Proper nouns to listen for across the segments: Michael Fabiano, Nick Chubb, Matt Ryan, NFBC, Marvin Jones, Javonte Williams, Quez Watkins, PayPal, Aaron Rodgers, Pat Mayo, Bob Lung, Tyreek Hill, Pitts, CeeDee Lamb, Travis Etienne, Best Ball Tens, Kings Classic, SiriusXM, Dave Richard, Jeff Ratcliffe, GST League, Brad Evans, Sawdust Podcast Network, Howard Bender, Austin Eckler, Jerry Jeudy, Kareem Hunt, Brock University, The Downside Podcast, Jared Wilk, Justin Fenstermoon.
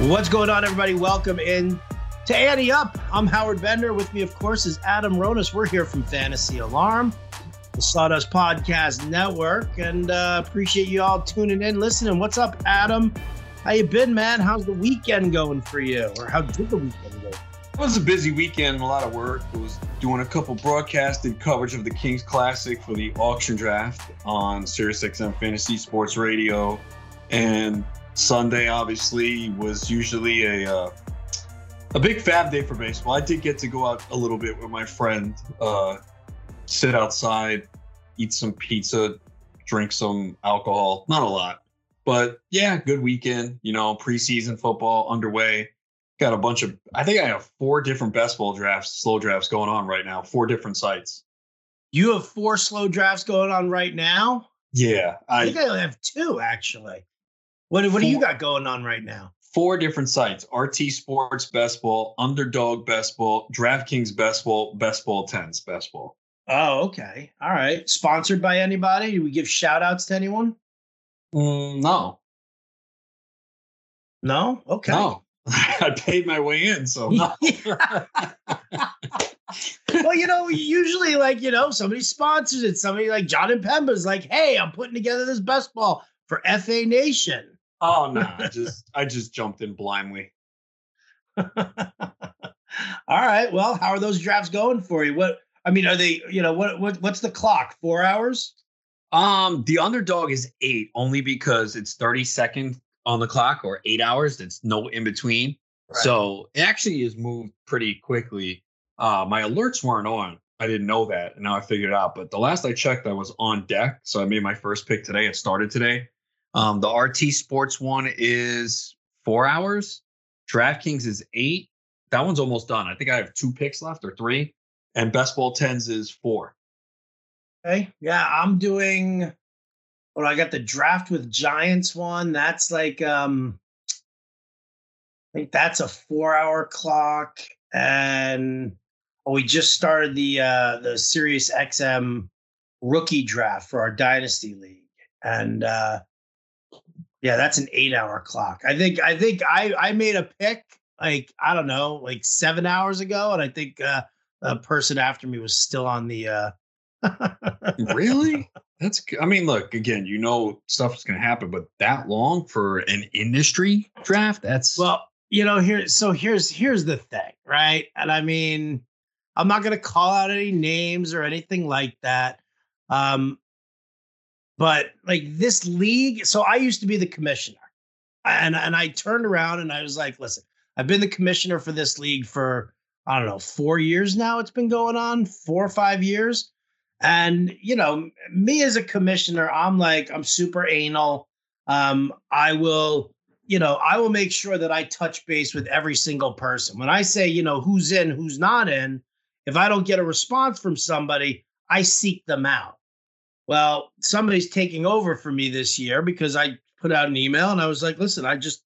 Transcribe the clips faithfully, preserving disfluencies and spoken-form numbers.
What's going on, everybody? Welcome in to Andy Up. I'm Howard Bender. With me, of course, is Adam Ronis. We're here from Fantasy Alarm, the Sawdust Podcast Network, and uh, appreciate you all tuning in, listening. What's up, Adam? How you been, man? How's the weekend going for you? Or how did the weekend go? It was a busy weekend, a lot of work. I was doing a couple broadcasted coverage of the Kings Classic for the auction draft on SiriusXM Fantasy Sports Radio. And Sunday, obviously, was usually a uh, a big fab day for baseball. I did get to go out a little bit with my friend, uh, sit outside, eat some pizza, drink some alcohol. Not a lot, but yeah, good weekend. You know, preseason football underway. Got a bunch of, I think I have four different best ball drafts, slow drafts going on right now, four different sites. You have four slow drafts going on right now? Yeah. I, I think I only have two, actually. What, what four, do you got going on right now? Four different sites, R T Sports Best Ball, Underdog Best Ball, DraftKings Best Ball, Best Ball Tens Best Ball. Oh, okay. All right. Sponsored by anybody? Do we give shout outs to anyone? Mm, no. No? Okay. No. I paid my way in, so no. Well, you know, usually, like, you know, somebody sponsors it. Somebody like John and Pemba's like, hey, I'm putting together this best ball for F A Nation. Oh, no, I just I just jumped in blindly. All right. Well, how are those drafts going for you? What I mean, are they, you know, what, what what's the clock? Four hours? Um, the underdog is eight, only because it's thirty seconds. On the clock, or eight hours. That's no in between. Right. So it actually has moved pretty quickly. Uh, my alerts weren't on. I didn't know that. And now I figured it out. But the last I checked, I was on deck. So I made my first pick today. It started today. Um, the R T Sports one is four hours. DraftKings is eight. That one's almost done. I think I have two picks left or three. And Best Ball Tens is four. Okay. Yeah, I'm doing... Well, I got the draft with Giants one. That's like, um, I think that's a four-hour clock, and oh, we just started the uh, the SiriusXM rookie draft for our Dynasty League, and uh, yeah, that's an eight-hour clock. I think I think I I made a pick like I don't know like seven hours ago, and I think uh, a person after me was still on the. Uh, Really? That's, I mean, look, again, you know, stuff's going to happen, but that long for an industry draft? That's, well, you know, here, so here's, here's the thing, right? And I mean, I'm not going to call out any names or anything like that. Um, but like this league, so I used to be the commissioner, and, and I turned around and I was like, listen, I've been the commissioner for this league for, I don't know, four years now. It's been going on four or five years. And, you know, me as a commissioner, I'm like, I'm super anal. Um, I will, you know, I will make sure that I touch base with every single person. When I say, you know, who's in, who's not in, if I don't get a response from somebody, I seek them out. Well, somebody's taking over for me this year because I put out an email and I was like, listen, I just,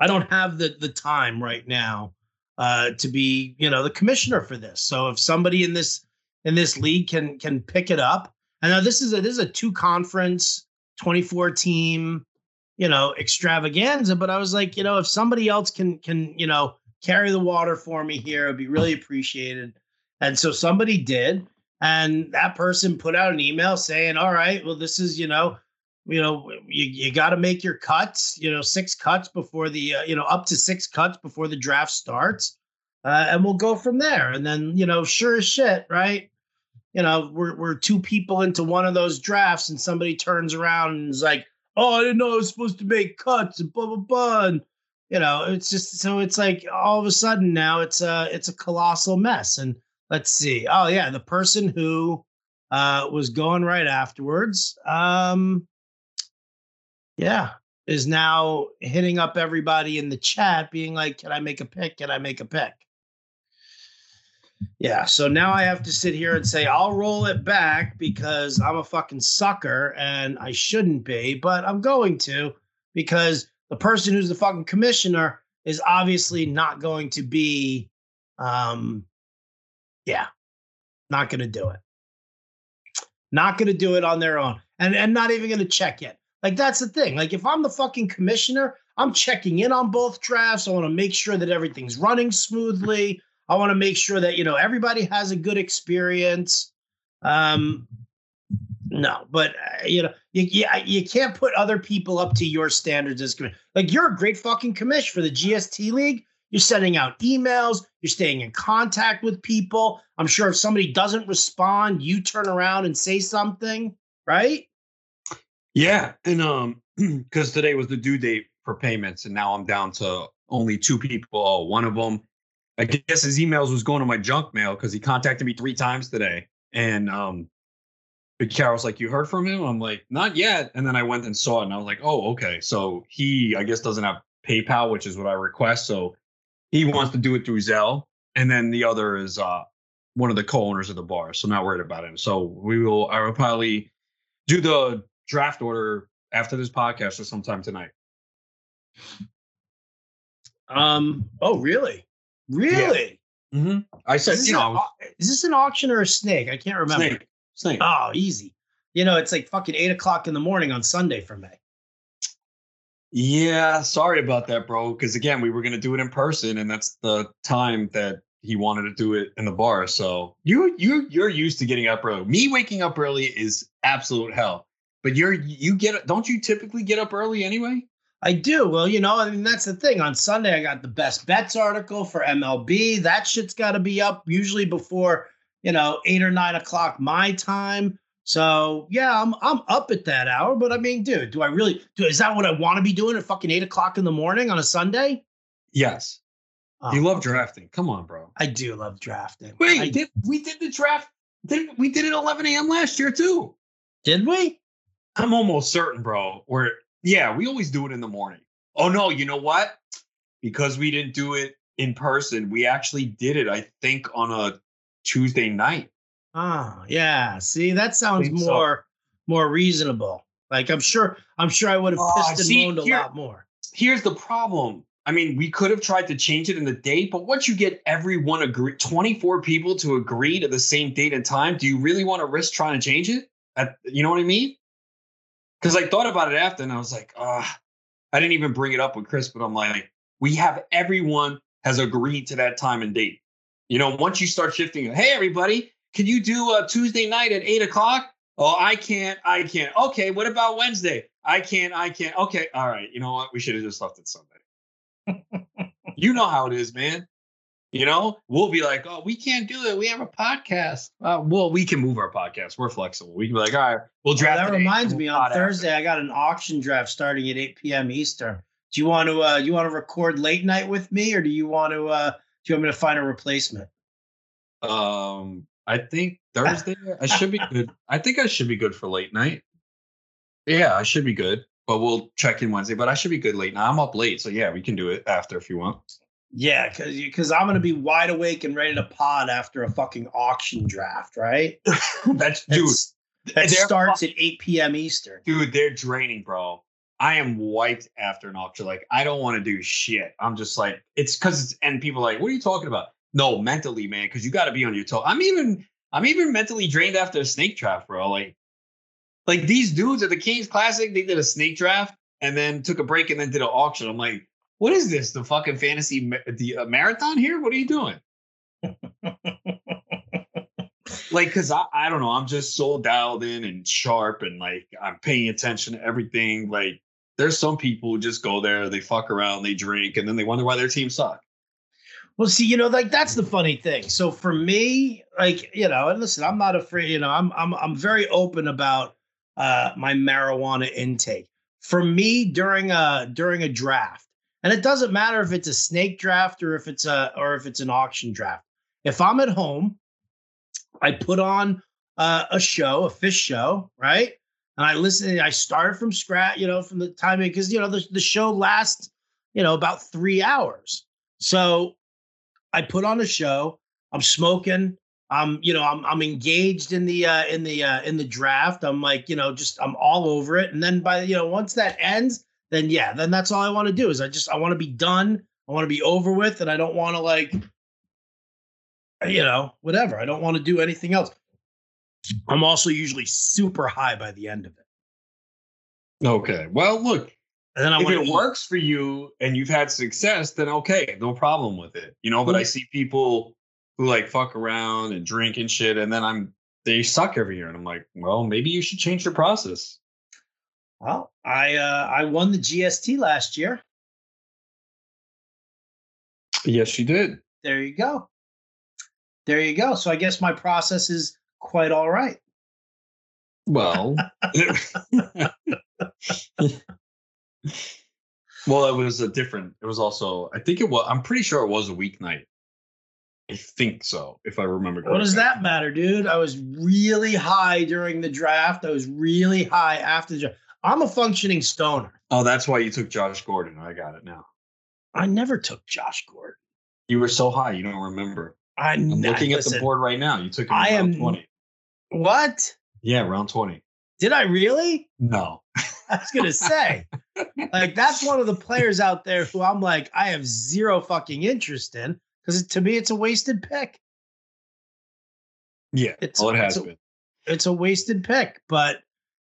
I don't have the the time right now uh, to be, you know, the commissioner for this. So if somebody in this in this league can can pick it up. And now this is a this is a two conference, twenty-four team, you know, extravaganza. But I was like, you know, if somebody else can can, you know, carry the water for me here, it'd be really appreciated. And so somebody did. And that person put out an email saying, all right, well, this is, you know, you know, you, you got to make your cuts, you know, six cuts before the, uh, you know, up to six cuts before the draft starts. Uh, and we'll go from there. And then, you know, sure as shit, right? You know, we're we're two people into one of those drafts and somebody turns around and is like, oh, I didn't know I was supposed to make cuts and blah, blah, blah. And, you know, it's just, so it's like all of a sudden now it's a, it's a colossal mess. And let's see. Oh, yeah. The person who uh, was going right afterwards, um, yeah, is now hitting up everybody in the chat being like, can I make a pick? Can I make a pick? Yeah, so now I have to sit here and say I'll roll it back because I'm a fucking sucker and I shouldn't be, but I'm going to because the person who's the fucking commissioner is obviously not going to be, um, yeah, not going to do it. Not going to do it on their own and, and not even going to check it. Like, that's the thing. Like, if I'm the fucking commissioner, I'm checking in on both drafts. I want to make sure that everything's running smoothly. I want to make sure that, you know, everybody has a good experience. Um, no, but uh, you know, you, you, you can't put other people up to your standards as commish. Like, you're a great fucking commish for the G S T League. You're sending out emails. You're staying in contact with people. I'm sure if somebody doesn't respond, you turn around and say something, right? Yeah. And um, because today was the due date for payments, and now I'm down to only two people. One of them, I guess his emails was going to my junk mail because he contacted me three times today. And um, Carol's like, you heard from him? I'm like, not yet. And then I went and saw it, and I was like, oh, okay. So he, I guess, doesn't have PayPal, which is what I request. So he wants to do it through Zelle. And then the other is uh, one of the co-owners of the bar. So not worried about him. So we will, I will probably do the draft order after this podcast or sometime tonight. Um. Oh, really? Really? Yeah. Mm-hmm. I said, you know, an, is this an auction or a snake? I can't remember. Snake. Snake. Oh, easy. You know, it's like fucking eight o'clock in the morning on Sunday for me. Yeah, sorry about that, bro. Because again, we were gonna do it in person, and that's the time that he wanted to do it in the bar. So you you you're used to getting up early. Me waking up early is absolute hell. But you're you get don't you typically get up early anyway? I do. Well, you know, I mean, that's the thing. On Sunday, I got the best bets article for M L B. That shit's got to be up usually before, you know, eight or nine o'clock my time. So, yeah, I'm I'm up at that hour. But I mean, dude, do I really do? Is that what I want to be doing at fucking eight o'clock in the morning on a Sunday? Yes. Oh, you love drafting. Come on, bro. I do love drafting. Wait, I, did, we did the draft. Didn't we did it eleven a.m. last year, too? Did we? I'm almost certain, bro. We're. Yeah, we always do it in the morning. Oh, no, you know what? Because we didn't do it in person, we actually did it, I think, on a Tuesday night. Ah, oh, yeah. See, that sounds more so. more reasonable. Like, I'm sure I'm sure I would have oh, pissed and see, moaned a here, lot more. Here's the problem. I mean, we could have tried to change it in the date, but once you get everyone agree, twenty-four people to agree to the same date and time, do you really want to risk trying to change it? At, you know what I mean? Because I thought about it after, and I was like, ah, I didn't even bring it up with Chris, but I'm like, we have everyone has agreed to that time and date. You know, once you start shifting, hey, everybody, can you do a Tuesday night at eight o'clock? Oh, I can't. I can't. OK, what about Wednesday? I can't. I can't. OK. All right. You know what? We should have just left it Sunday. You know how it is, man. You know, we'll be like, oh, we can't do it. We have a podcast. Uh, well, we can move our podcast. We're flexible. We can be like, all right, we'll draft. Well, that reminds me, on Thursday, after. I got an auction draft starting at eight p.m. Eastern. Do you want to uh, you want to record late night with me, or do you want to uh, do you want me to find a replacement? Um, I think Thursday I should be good. I think I should be good for late night. Yeah, I should be good. But we'll check in Wednesday. But I should be good late night. I'm up late, so yeah, we can do it after if you want. Yeah, because because I'm going to be wide awake and ready to pod after a fucking auction draft, right? That's, dude. That starts at eight p.m. Eastern. Dude, they're draining, bro. I am wiped after an auction. Like, I don't want to do shit. I'm just like, it's because it's, and people are like, what are you talking about? No, mentally, man, because you got to be on your toe. I'm even, I'm even mentally drained after a snake draft, bro. Like, like these dudes at the Kings Classic, they did a snake draft and then took a break and then did an auction. I'm like, what is this? The fucking fantasy ma- the uh, marathon here? What are you doing? Like, because I, I don't know. I'm just so dialed in and sharp, and like I'm paying attention to everything. Like, there's some people who just go there, they fuck around, they drink, and then they wonder why their team suck. Well, see, you know, like that's the funny thing. So for me, like, you know, and listen, I'm not afraid. You know, I'm I'm I'm very open about uh, my marijuana intake. For me, during a during a draft. And it doesn't matter if it's a snake draft or if it's a or if it's an auction draft. If I'm at home, I put on uh, a show, a fish show, right? And I listen. And I start from scratch, you know, from the timing, because you know the the show lasts, you know, about three hours. So I put on a show. I'm smoking. I'm, you know, I'm I'm engaged in the uh, in the uh, in the draft. I'm like, you know, just I'm all over it. And then by you know, once that ends. Then, yeah, then that's all I want to do is I just I want to be done. I want to be over with, and I don't want to, like, you know, whatever. I don't want to do anything else. I'm also usually super high by the end of it. OK, well, look, And then I if it works for you and you've had success, then okay, no problem with it, you know. But mm-hmm. I see people who like fuck around and drink and shit, and then I'm they suck every year, and I'm like, well, maybe you should change your process. Well, I uh, I won the G S T last year. Yes, you did. There you go. There you go. So I guess my process is quite all right. Well. Well, it was a different. It was also, I think it was, I'm pretty sure it was a weeknight. I think so, if I remember correctly. What does that matter, dude? I was really high during the draft. I was really high after the draft. I'm a functioning stoner. Oh, that's why you took Josh Gordon. I got it now. I never took Josh Gordon. You were so high, you don't remember. I, I'm looking I, listen, at the board right now. You took him in round am, twenty. What? Yeah, round twenty. Did I really? No. I was going to say, like, that's one of the players out there who I'm like, I have zero fucking interest in, because to me, it's a wasted pick. Yeah, it's, well, it has it's been. A, it's a wasted pick. But,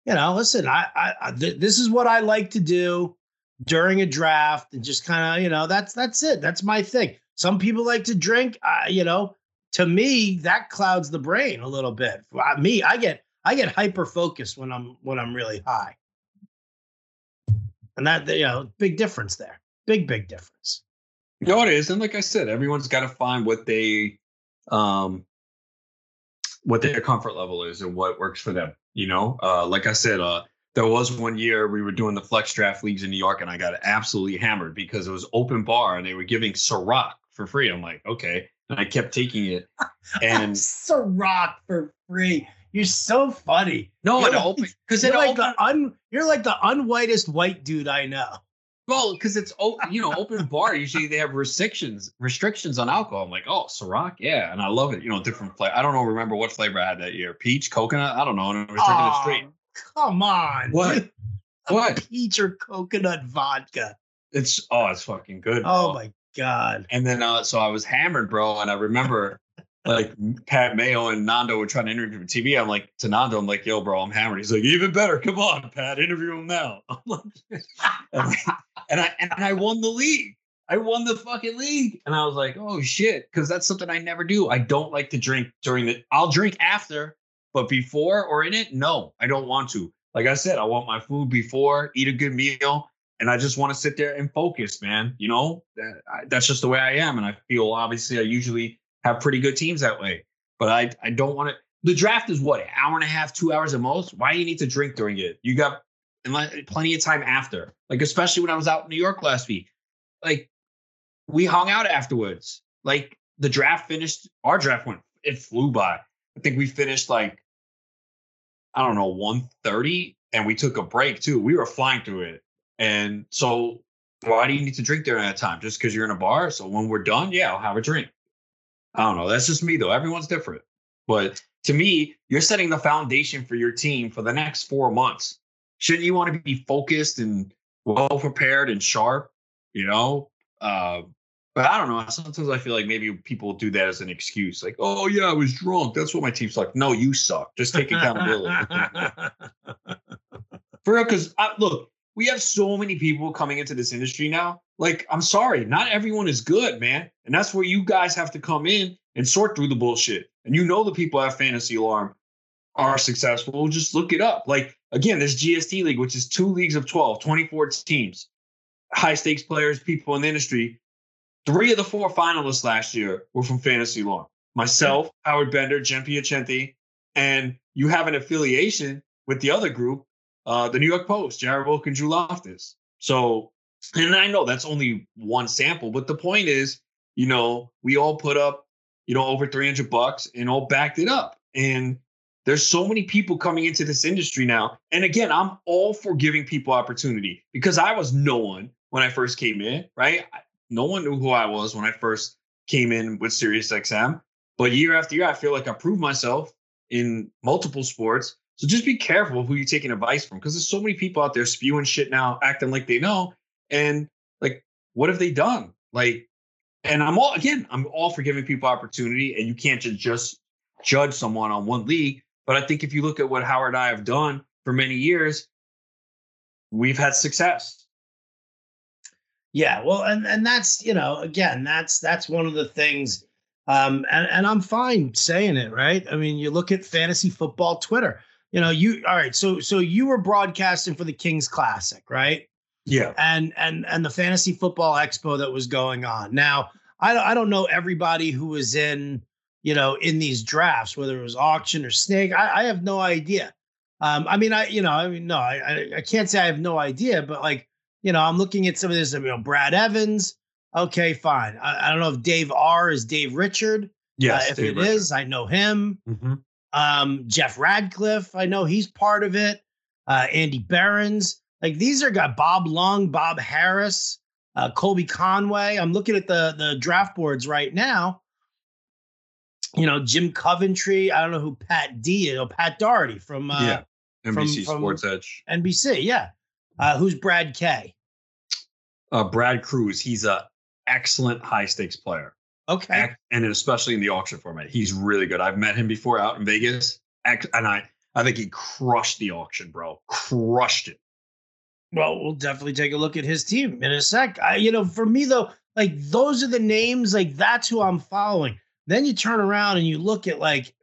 you know, listen, I, I, I th- this is what I like to do during a draft, and just kind of, you know, that's that's it. That's my thing. Some people like to drink. Uh, you know, to me, that clouds the brain a little bit. I, me, I get I get hyper focused when I'm when I'm really high. And that, you know, big difference there. Big, big difference. You know what it is? And like I said, everyone's got to find what they, um, what their comfort level is and what works for them. You know, uh, like I said, uh, there was one year we were doing the flex draft leagues in New York, and I got absolutely hammered because it was open bar and they were giving Ciroc for free. I'm like, okay. And I kept taking it. And Ciroc for free. You're so funny. No, you're open, because like, you're, like the un, you're like the unwhitest white dude I know. Well, because it's, you know, open bar. Usually they have restrictions restrictions on alcohol. I'm like, oh, Ciroc, yeah, and I love it. You know, different flavor. I don't know, remember what flavor I had that year. Peach, coconut, I don't know. And I was oh, drinking it straight. Come on. What? What? Peach or coconut vodka? It's oh, it's fucking good. Bro. Oh my god. And then uh, so I was hammered, bro, and I remember. Like Pat Mayo and Nando were trying to interview him T V. I'm like, to Nando, I'm like, yo, bro, I'm hammered. He's like, even better. Come on, Pat, interview him now. I'm like, and I and I won the league. I won the fucking league. And I was like, oh shit, because that's something I never do. I don't like to drink during the. I'll drink after, but before or in it, no, I don't want to. Like I said, I want my food before, eat a good meal, and I just want to sit there and focus, man. You know, that, I, that's just the way I am, and I feel obviously I usually. Have pretty good teams that way, but I I don't want to. The draft is what, an hour and a half, two hours at most. Why do you need to drink during it? You got plenty of time after. Like especially when I was out in New York last week, like we hung out afterwards. Like the draft finished, our draft went, it flew by. I think we finished like I don't know one thirty, and we took a break too. We were flying through it, and so why do you need to drink during that time? Just because you're in a bar. So when we're done, yeah, I'll have a drink. I don't know. That's just me, though. Everyone's different. But to me, you're setting the foundation for your team for the next four months. Shouldn't you want to be focused and well-prepared and sharp, you know? Uh, but I don't know. Sometimes I feel like maybe people do that as an excuse. Like, oh, yeah, I was drunk. That's what my team sucked. No, you suck. Just take accountability. For real, because, look, we have so many people coming into this industry now. Like, I'm sorry, not everyone is good, man. And that's where you guys have to come in and sort through the bullshit. And you know the people at Fantasy Alarm are successful. Just look it up. Like, again, there's G S T League, which is two leagues of twelve, twenty-four teams, high-stakes players, people in the industry. Three of the four finalists last year were from Fantasy Alarm. Myself, Howard Bender, Jen Piacenti, and you have an affiliation with the other group, uh, the New York Post, Jared Wilk and Drew Loftus. So... And I know that's only one sample, but the point is, you know, we all put up, you know, over three hundred bucks and all backed it up. And there's so many people coming into this industry now. And again, I'm all for giving people opportunity because I was no one when I first came in, right? No one knew who I was when I first came in with SiriusXM. But year after year, I feel like I proved myself in multiple sports. So just be careful who you're taking advice from because there's so many people out there spewing shit now, acting like they know. And like, what have they done? Like, and I'm all, again, I'm all for giving people opportunity and you can't just, just judge someone on one league. But I think if you look at what Howard and I have done for many years, we've had success. Yeah, well, and, and that's, you know, again, that's that's one of the things. Um, and, and I'm fine saying it, right? I mean, you look at fantasy football Twitter. You know, you all right, so so you were broadcasting for the Kings Classic, right? Yeah. And and and the Fantasy Football Expo that was going on. Now, I I don't know everybody who was in, you know, in these drafts, whether it was auction or snake. I, I have no idea. Um, I mean, I, you know, I mean, no, I, I can't say I have no idea, but like, you know, I'm looking at some of this, you know, Brad Evans. Okay, fine. I, I don't know if Dave R is Dave Richard. Yes, uh, if Dave it Richard. is, I know him. Mm-hmm. Um, Jeff Ratcliffe, I know he's part of it. Uh, Andy Behrens. Like these are got Bob Lung, Bob Harris, uh, Colby Conway. I'm looking at the the draft boards right now. You know, Jim Coventry. I don't know who Pat D is, or Pat Daugherty from uh, yeah. N B C from, Sports from Edge. N B C, yeah. Uh, who's Brad K? Uh, Brad Cruz. He's a excellent high stakes player. Okay. And especially in the auction format, he's really good. I've met him before out in Vegas, and I I think he crushed the auction, bro. Crushed it. Well, we'll definitely take a look at his team in a sec. I, you know, for me though, like those are the names, like that's who I'm following. Then you turn around and you look at like,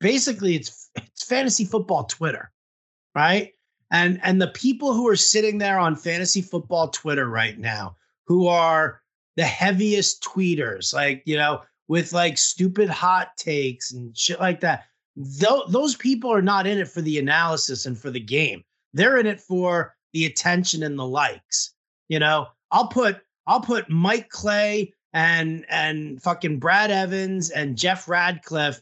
basically it's it's fantasy football Twitter, right? And and the people who are sitting there on fantasy football Twitter right now, who are the heaviest tweeters, like, you know, with like stupid hot takes and shit like that. Th- those people are not in it for the analysis and for the game. They're in it for the attention and the likes. You know, I'll put I'll put Mike Clay and and fucking Brad Evans and Jeff Ratcliffe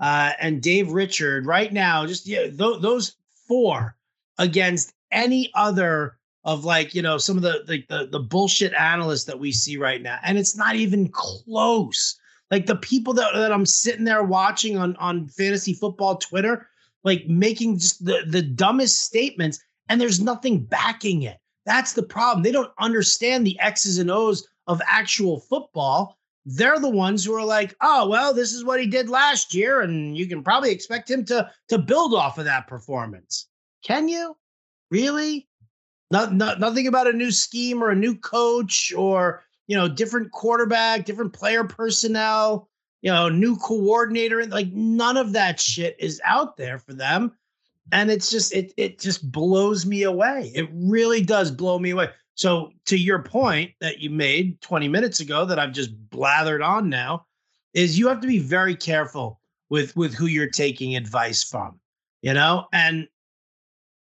uh, and Dave Richard right now. Just yeah, th- those four against any other of like, you know, some of the, the the the bullshit analysts that we see right now. And it's not even close. Like the people that, that I'm sitting there watching on, on fantasy football Twitter, like making just the, the dumbest statements, and there's nothing backing it. That's the problem. They don't understand the X's and O's of actual football. They're the ones who are like, oh, well, this is what he did last year, and you can probably expect him to, to build off of that performance. Can you? Really? Not, not, nothing about a new scheme or a new coach or, you know, different quarterback, different player personnel, you know, new coordinator. And like none of that shit is out there for them. And it's just it it just blows me away. It really does blow me away. So to your point that you made twenty minutes ago that I've just blathered on now is you have to be very careful with with who you're taking advice from, you know, and.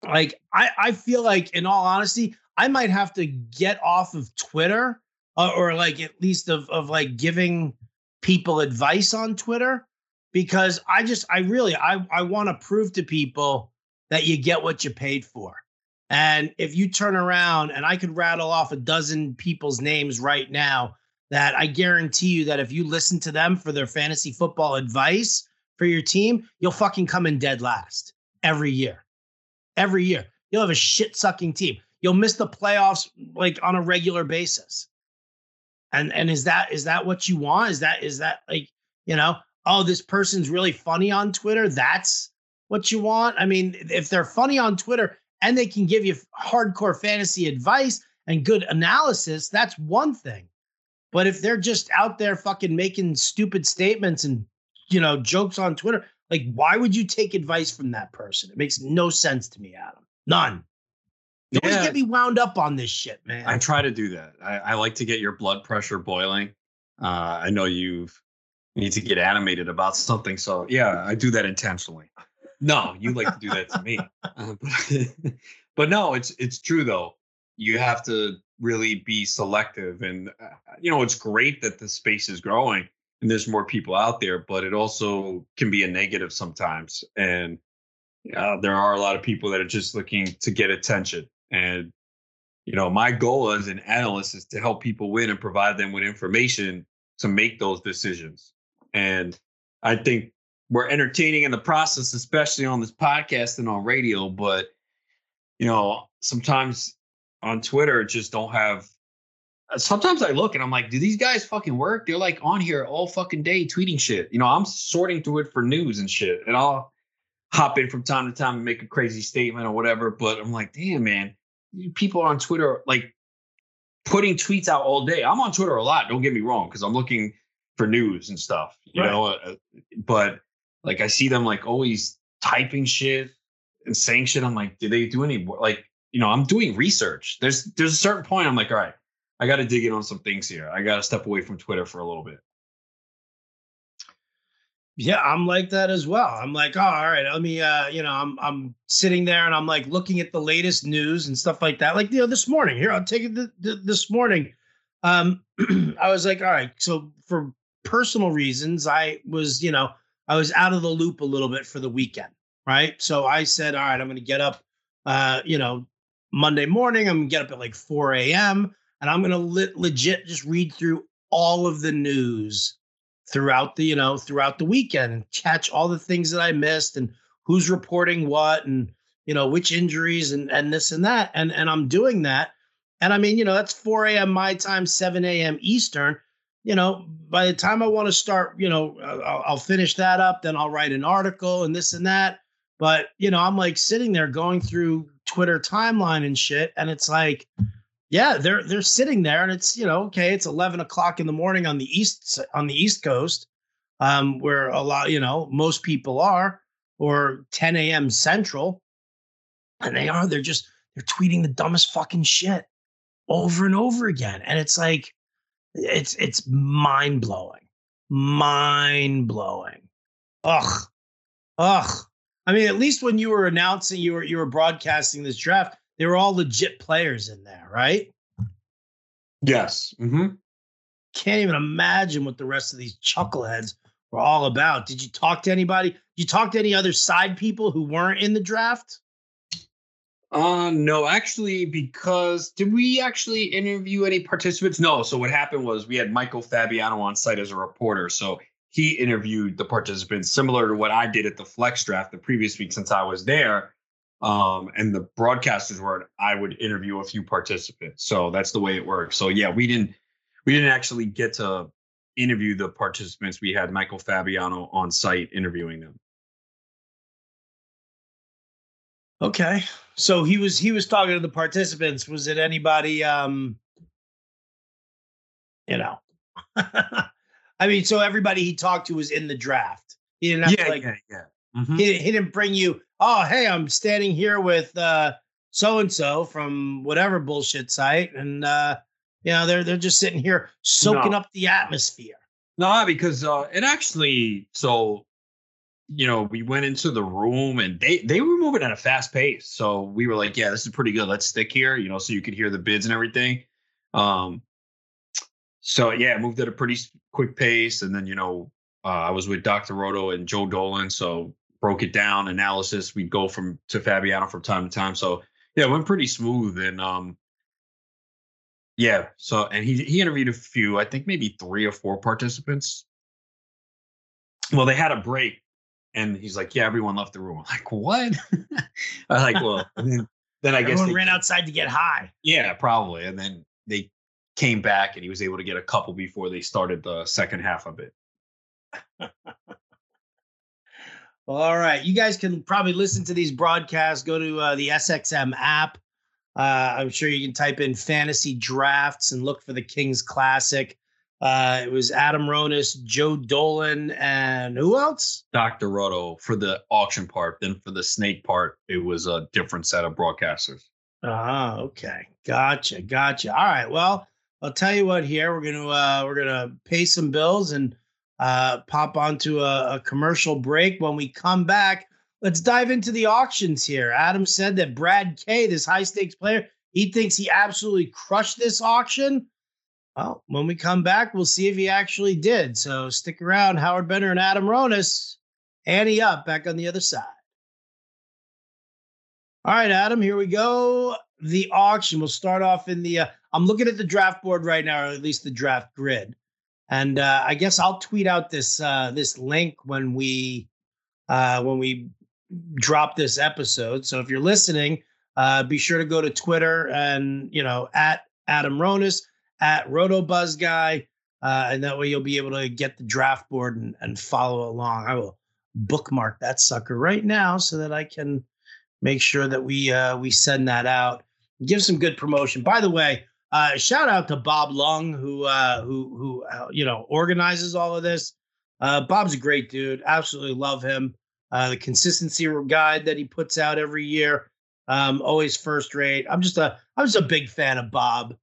Like, I, I feel like, in all honesty, I might have to get off of Twitter uh, or, like, at least of, of, like, giving people advice on Twitter because I just, I really, I, I want to prove to people that you get what you paid for. And if you turn around and I could rattle off a dozen people's names right now that I guarantee you that if you listen to them for their fantasy football advice for your team, you'll fucking come in dead last every year. Every year, you'll have a shit-sucking team. You'll miss the playoffs like on a regular basis. And and is that is that what you want? Is that is that like, you know, oh, this person's really funny on Twitter. That's what you want. I mean, if they're funny on Twitter and they can give you hardcore fantasy advice and good analysis, that's one thing. But if they're just out there fucking making stupid statements and, you know, jokes on Twitter. Like, why would you take advice from that person? It makes no sense to me, Adam. None. You yeah. always get me wound up on this shit, man. I try to do that. I, I like to get your blood pressure boiling. Uh, I know you need to get animated about something. So, yeah, I do that intentionally. No, you like to do that to me. Uh, but, but no, it's it's true, though. You have to really be selective. And, uh, you know, it's great that the space is growing. And there's more people out there, but it also can be a negative sometimes. And uh, there are a lot of people that are just looking to get attention. And, you know, my goal as an analyst is to help people win and provide them with information to make those decisions. And I think we're entertaining in the process, especially on this podcast and on radio. But, you know, sometimes on Twitter, just don't have. Sometimes I look and I'm like, do these guys fucking work? They're like on here all fucking day tweeting shit. You know, I'm sorting through it for news and shit. And I'll hop in from time to time and make a crazy statement or whatever. But I'm like, damn, man, people on Twitter, like putting tweets out all day. I'm on Twitter a lot, don't get me wrong, because I'm looking for news and stuff, you right. know, uh, but like I see them like always typing shit and saying shit. I'm like, did they do any like, you know, I'm doing research. There's there's a certain point I'm like, all right, I got to dig in on some things here. I got to step away from Twitter for a little bit. Yeah, I'm like that as well. I'm like, oh, all right, let me, uh, you know, I'm I'm sitting there and I'm like looking at the latest news and stuff like that. Like, you know, this morning here, I'll take it th- th- this morning. Um, I was like, all right, so for personal reasons, I was, you know, I was out of the loop a little bit for the weekend, right? So I said, all right, I'm going to get up, uh, you know, Monday morning. I'm going to get up at like four a.m. and I'm going to le- legit just read through all of the news throughout the, you know, throughout the weekend and catch all the things that I missed and who's reporting what and, you know, which injuries and, and this and that. And, and I'm doing that. And I mean, you know, that's four a.m. my time, seven a.m. Eastern. You know, by the time I want to start, you know, I'll, I'll finish that up. Then I'll write an article and this and that. But, you know, I'm like sitting there going through Twitter timeline and shit. And it's like, yeah, they're they're sitting there, and it's, you know, okay, it's eleven o'clock in the morning on the east on the East Coast, um, where a lot, you know, most people are, or ten a.m. Central, and they are. They're just they're tweeting the dumbest fucking shit over and over again, and it's like, it's it's mind blowing, mind blowing. Ugh, ugh. I mean, at least when you were announcing, you were you were broadcasting this draft, they were all legit players in there, right? Yes. Mm-hmm. Can't even imagine what the rest of these chuckleheads were all about. Did you talk to anybody? Did you talk to any other side people who weren't in the draft? Uh, no, actually, because did we actually interview any participants? No. So what happened was we had Michael Fabiano on site as a reporter. So he interviewed the participants similar to what I did at the Flex Draft the previous week since I was there. Um, and the broadcasters were, I would interview a few participants. So that's the way it works. So yeah, we didn't, we didn't actually get to interview the participants. We had Michael Fabiano on site interviewing them. Okay. So he was, he was talking to the participants. Was it anybody, um, you know, I mean, so everybody he talked to was in the draft. He didn't have yeah, to like, yeah, yeah. Mm-hmm. He, he didn't bring you, oh, hey, I'm standing here with uh, so-and-so from whatever bullshit site. And, uh, you know, they're, they're just sitting here soaking no. up the atmosphere. No, because uh, it actually, so, you know, we went into the room and they, they were moving at a fast pace. So we were like, yeah, this is pretty good. Let's stick here, you know, so you could hear the bids and everything. Um, so, yeah, moved at a pretty quick pace. And then, you know, uh, I was with Doctor Roto and Joe Dolan. So broke it down, analysis. We'd go from to Fabiano from time to time. So yeah, it went pretty smooth. And um, yeah. So and he he interviewed a few, I think maybe three or four participants. Well, they had a break, and he's like, "Yeah, everyone left the room." I'm like, "What?" I was like, "Well," and then, then I everyone guess they ran outside to get high. Yeah, probably. And then they came back, and he was able to get a couple before they started the second half of it. All right. You guys can probably listen to these broadcasts. Go to uh, the S X M app. Uh, I'm sure you can type in fantasy drafts and look for the Kings Classic. Uh, it was Adam Ronis, Joe Dolan, and who else? Doctor Roto for the auction part. Then for the snake part, it was a different set of broadcasters. Oh, uh-huh, okay. Gotcha. Gotcha. All right. Well, I'll tell you what here. We're going to uh, we're going to pay some bills and Uh, pop onto a, a commercial break. When we come back, let's dive into the auctions here. Adam said that Brad K, this high stakes player, he thinks he absolutely crushed this auction. Well, when we come back, we'll see if he actually did. So stick around. Howard Bender and Adam Ronis, Annie up, back on the other side. All right, Adam, here we go. The auction. We'll start off in the, uh, I'm looking at the draft board right now, or at least the draft grid. And uh, I guess I'll tweet out this uh, this link when we uh, when we drop this episode. So if you're listening, uh, be sure to go to Twitter and, you know, at Adam Ronis, at RotoBuzzGuy, uh, and that way you'll be able to get the draft board and, and follow along. I will bookmark that sucker right now so that I can make sure that we uh, we send that out and give some good promotion. By the way, Uh, shout out to Bob Lung, who uh, who who uh, you know organizes all of this. Uh, Bob's a great dude. Absolutely love him. Uh, the consistency guide that he puts out every year, um, always first rate. I'm just a I'm just a big fan of Bob.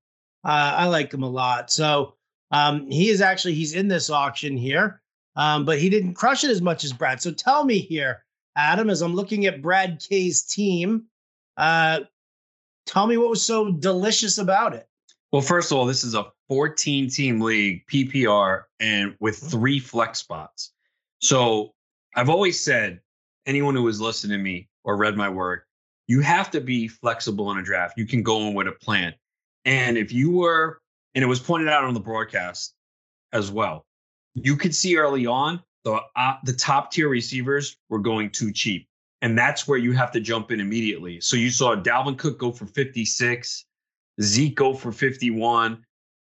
Uh, I like him a lot. So um, he is actually he's in this auction here, um, but he didn't crush it as much as Brad. So tell me here, Adam, as I'm looking at Brad K's team, uh, tell me what was so delicious about it. Well, first of all, this is a fourteen-team league, P P R, and with three flex spots. So I've always said, anyone who has listened to me or read my work, you have to be flexible in a draft. You can go in with a plan. And if you were, and it was pointed out on the broadcast as well, you could see early on the, uh, the top-tier receivers were going too cheap. And that's where you have to jump in immediately. So you saw Dalvin Cook go for fifty-six, Zeke go for fifty-one,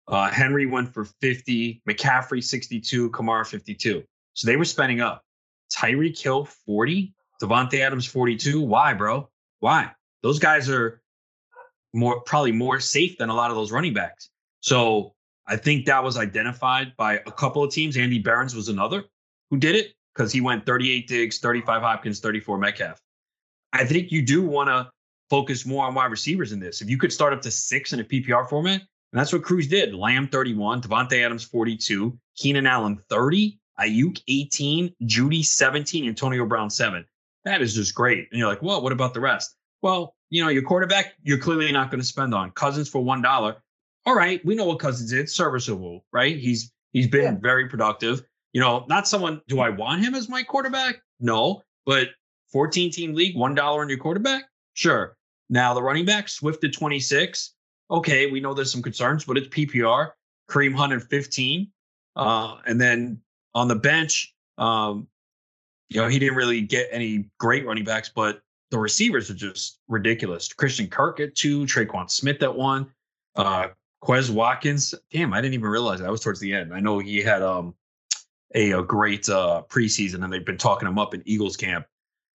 uh, Henry went for fifty, McCaffrey sixty-two, Kamara fifty-two. So they were spending up. Tyreek Hill forty, Davante Adams forty-two. Why, bro? Why? Those guys are more probably more safe than a lot of those running backs. So I think that was identified by a couple of teams. Andy Behrens was another who did it because he went thirty-eight Diggs, thirty-five Hopkins, thirty-four Metcalf. I think you do want to focus more on wide receivers in this. If you could start up to six in a P P R format, and that's what Cruz did. Lamb thirty-one, Davante Adams forty-two, Keenan Allen thirty, Ayuk eighteen, Jeudy seventeen, Antonio Brown seven. That is just great. And you're like, well, what about the rest? Well, you know, your quarterback, you're clearly not going to spend on. Cousins for one dollar. All right, we know what Cousins is. Serviceable, right? He's He's been yeah. very productive. You know, not someone, do I want him as my quarterback? No, but fourteen-team league, one dollar on your quarterback? Sure. Now the running back, Swift at twenty-six. Okay, we know there's some concerns, but it's P P R. Kareem Hunt at fifteen. Uh, and then on the bench, um, you know, he didn't really get any great running backs, but the receivers are just ridiculous. Christian Kirk at two, Tre'Quan Smith at one, uh, Quez Watkins. Damn, I didn't even realize that was towards the end. I know he had um, a, a great uh, preseason, and they've been talking him up in Eagles camp.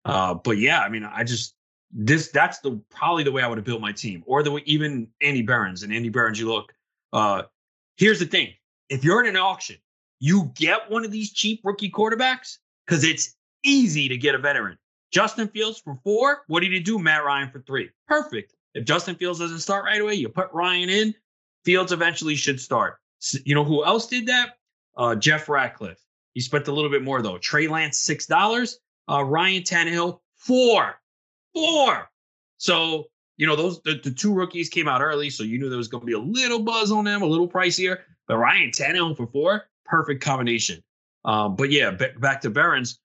Uh, but yeah, I mean, I just this that's the probably the way I would have built my team, or the way even Andy Behrens and Andy Behrens. You look. Uh, here's the thing: if you're in an auction, you get one of these cheap rookie quarterbacks because it's easy to get a veteran. Justin Fields for four. What did he do? Matt Ryan for three. Perfect. If Justin Fields doesn't start right away, you put Ryan in. Fields eventually should start. You know who else did that? Uh, Jeff Ratcliffe. He spent a little bit more though. Trey Lance six dollars. Uh, Ryan Tannehill four, four. So you know those the, the two rookies came out early, so you knew there was going to be a little buzz on them, a little pricier. But Ryan Tannehill for four. Perfect combination. Um, but yeah, b- back to Behrens.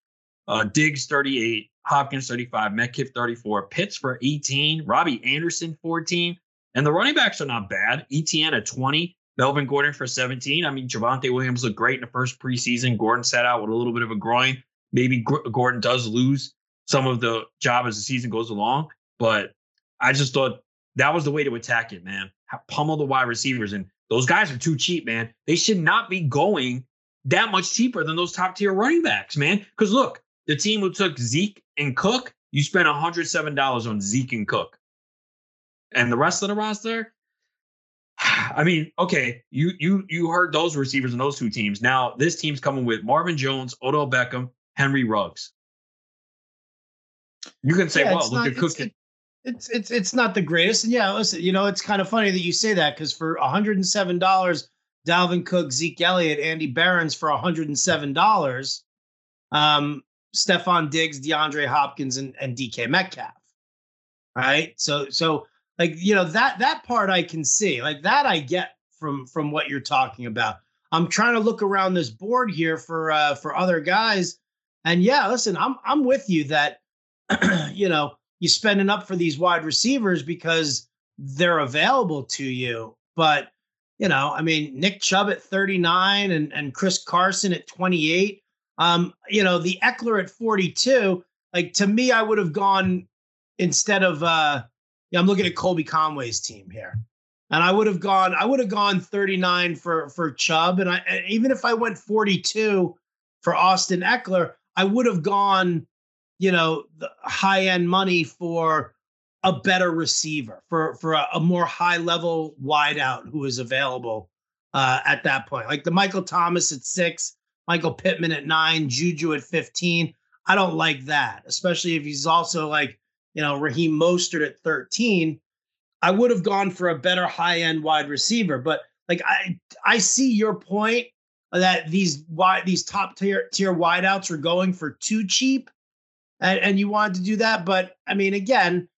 Uh, Diggs thirty-eight, Hopkins thirty-five, Metcalf thirty-four, Pitts for eighteen, Robbie Anderson fourteen, and the running backs are not bad. Etienne at twenty, Melvin Gordon for seventeen. I mean, Javonte Williams looked great in the first preseason. Gordon sat out with a little bit of a groin. Maybe G- Gordon does lose some of the job as the season goes along, but I just thought that was the way to attack it, man. Pummel the wide receivers and. Those guys are too cheap, man. They should not be going that much cheaper than those top-tier running backs, man. Because, look, the team who took Zeke and Cook, you spent one hundred seven dollars on Zeke and Cook. And the rest of the roster, I mean, okay, you you you heard those receivers and those two teams. Now this team's coming with Marvin Jones, Odell Beckham, Henry Ruggs. You can say, yeah, well, look at Cook. It's it's it's not the greatest. And yeah, listen, you know, it's kind of funny that you say that because for one hundred seven dollars, Dalvin Cook, Zeke Elliott, Andy Behrens for one hundred seven dollars, um, Stephon Diggs, DeAndre Hopkins, and, and D K Metcalf. Right. So so like, you know, that that part I can see like that I get from from what you're talking about. I'm trying to look around this board here for uh, for other guys. And yeah, listen, I'm I'm with you that, you know. You're spending up for these wide receivers because they're available to you. But, you know, I mean, Nick Chubb at thirty-nine and, and Chris Carson at twenty-eight. Um, you know, the Eckler at forty-two. Like, to me, I would have gone instead of uh, – yeah, I'm looking at Colby Conway's team here. And I would have gone – I would have gone thirty-nine for, for Chubb. And, I, and even if I went forty-two for Austin Eckler, I would have gone – you know, the high end money for a better receiver, for for a, a more high level wideout who is available uh, at that point. Like the Michael Thomas at six, Michael Pittman at nine, Juju at fifteen. I don't like that, especially if he's also like, you know, Raheem Mostert at thirteen. I would have gone for a better high end wide receiver, but like I I see your point that these wide these top tier tier wideouts are going for too cheap, and, and you wanted to do that, but I mean again,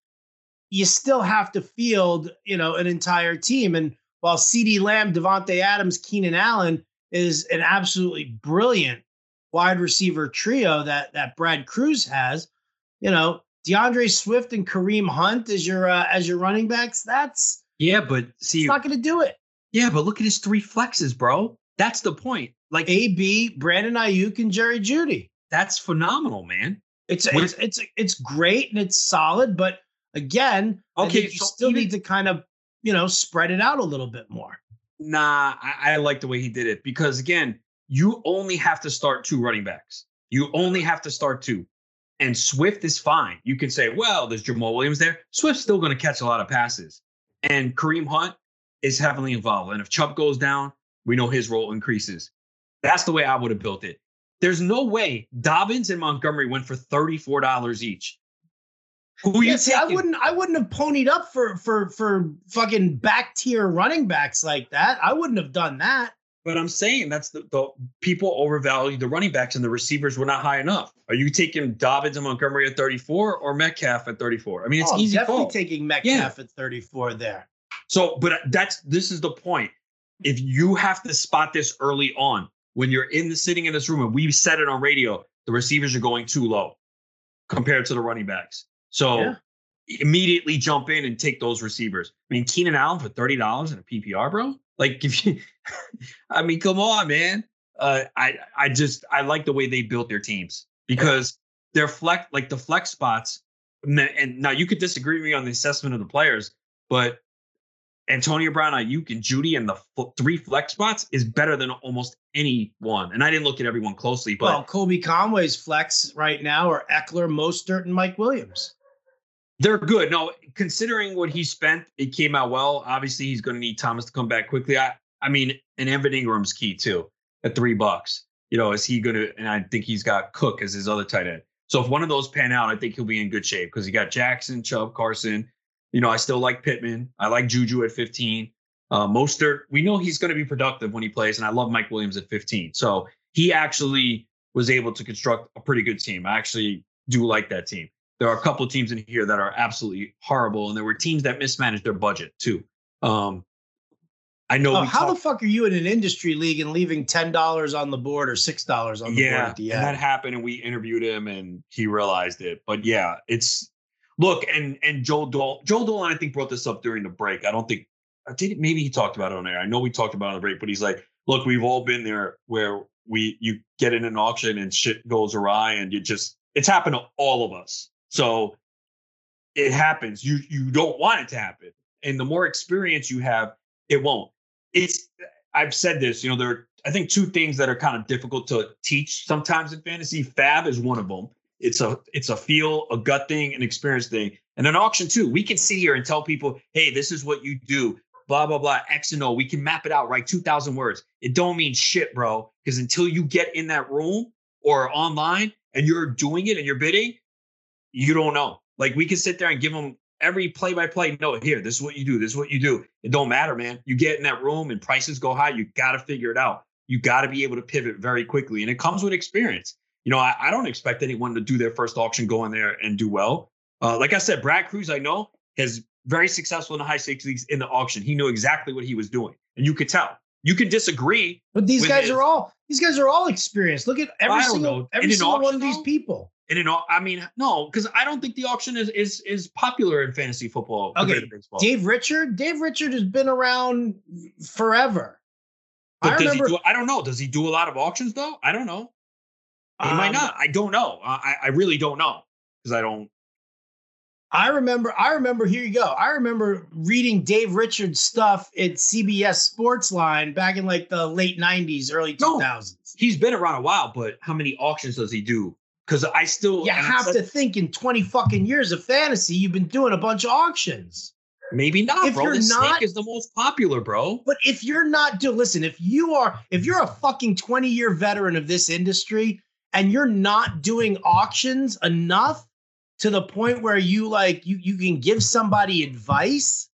you still have to field, you know, an entire team. And while CeeDee Lamb, Davante Adams, Keenan Allen is an absolutely brilliant wide receiver trio that, that Brad Cruz has, you know, DeAndre Swift and Kareem Hunt as your, uh, as your running backs. That's yeah, but see, it's not going to do it. Yeah. But look at his three flexes, bro. That's the point. Like A B, Brandon Ayuk and Jerry Jeudy. That's phenomenal, man. It's, it's, it's, it's great. And it's solid, but Again, okay, you so still even, need to kind of, you know, spread it out a little bit more. Nah, I, I like the way he did it because, again, you only have to start two running backs. You only have to start two. And Swift is fine. You can say, well, there's Jamal Williams there. Swift's still going to catch a lot of passes. And Kareem Hunt is heavily involved. And if Chubb goes down, we know his role increases. That's the way I would have built it. There's no way Dobbins and Montgomery went for thirty-four dollars each. Who yeah, you see, I wouldn't I wouldn't have ponied up for for for fucking back tier running backs like that. I wouldn't have done that. But I'm saying that's the, the people overvalued the running backs and the receivers were not high enough. Are you taking Dobbins and Montgomery at thirty-four or Metcalf at thirty-four? I mean, it's oh, easy. Definitely call. Taking Metcalf yeah. at thirty-four there. So, but that's this is the point. If you have to spot this early on, when you're in the sitting in this room, and we've said it on radio, the receivers are going too low compared to the running backs. So yeah. immediately jump in and take those receivers. I mean, Keenan Allen for thirty dollars in a P P R, bro. Like, if you, I mean, come on, man. Uh, I I just I like the way they built their teams because they're flex like the flex spots. And now you could disagree with me on the assessment of the players, but Antonio Brown, Ayuk, and Jeudy and the f- three flex spots is better than almost any one. And I didn't look at everyone closely, but well, Colby Conway's flex right now are Eckler, Mostert, and Mike Williams. They're good. No, considering what he spent, it came out well. Obviously, he's going to need Thomas to come back quickly. I, I mean, and Evan Ingram's key too at three bucks. You know, is he going to? And I think he's got Cook as his other tight end. So if one of those pan out, I think he'll be in good shape because he got Jackson, Chubb, Carson. You know, I still like Pittman. I like Juju at fifteen. Uh, Mostert, we know he's going to be productive when he plays, and I love Mike Williams at fifteen. So he actually was able to construct a pretty good team. I actually do like that team. There are a couple of teams in here that are absolutely horrible, and there were teams that mismanaged their budget too. Um, I know. Oh, how talk- the fuck are you in an industry league and leaving ten dollars on the board or six dollars on the yeah, board at the end? Yeah, that happened, and we interviewed him, and he realized it. But yeah, it's look, and and Joel Dol- Joel Dolan, I think, brought this up during the break. I don't think I did. Maybe he talked about it on air. I know we talked about it on the break, but he's like, look, we've all been there where we you get in an auction and shit goes awry, and you just it's happened to all of us. So it happens. You you don't want it to happen. And the more experience you have, it won't. It's I've said this, you know, there are, I think, two things that are kind of difficult to teach sometimes in fantasy. Fab is one of them. It's a it's a feel, a gut thing, an experience thing. And an auction, too. We can sit here and tell people, hey, this is what you do, blah, blah, blah, X and O. We can map it out, right? two thousand words. It don't mean shit, bro, because until you get in that room or online and you're doing it and you're bidding, you don't know. Like, we can sit there and give them every play-by-play. No, here, this is what you do. This is what you do. It don't matter, man. You get in that room and prices go high. You got to figure it out. You got to be able to pivot very quickly. And it comes with experience. You know, I, I don't expect anyone to do their first auction, go in there and do well. Uh, like I said, Brad Cruz, I know, is very successful in the high stakes leagues in the auction. He knew exactly what he was doing. And you could tell. You can disagree. But these guys his, are all these guys are all experienced. Look at every single, know, every single auction, one of these people. And in all, I mean, no, because I don't think the auction is is is popular in fantasy football. Okay, Dave Richard, Dave Richard has been around forever. But I does remember. He do, I don't know. Does he do a lot of auctions though? I don't know. He um, might not. I don't know. I I really don't know because I don't. I remember. I remember. Here you go. I remember reading Dave Richards stuff at C B S Sportsline back in like the late nineties, early two thousands. No, he's been around a while, but how many auctions does he do? Because I still you have to think in twenty fucking years of fantasy, you've been doing a bunch of auctions. Maybe not, if bro. You're the not, snake is the most popular, bro. But if you're not, dude, listen, if you are, if you're a fucking twenty-year veteran of this industry and you're not doing auctions enough to the point where you like you you can give somebody advice,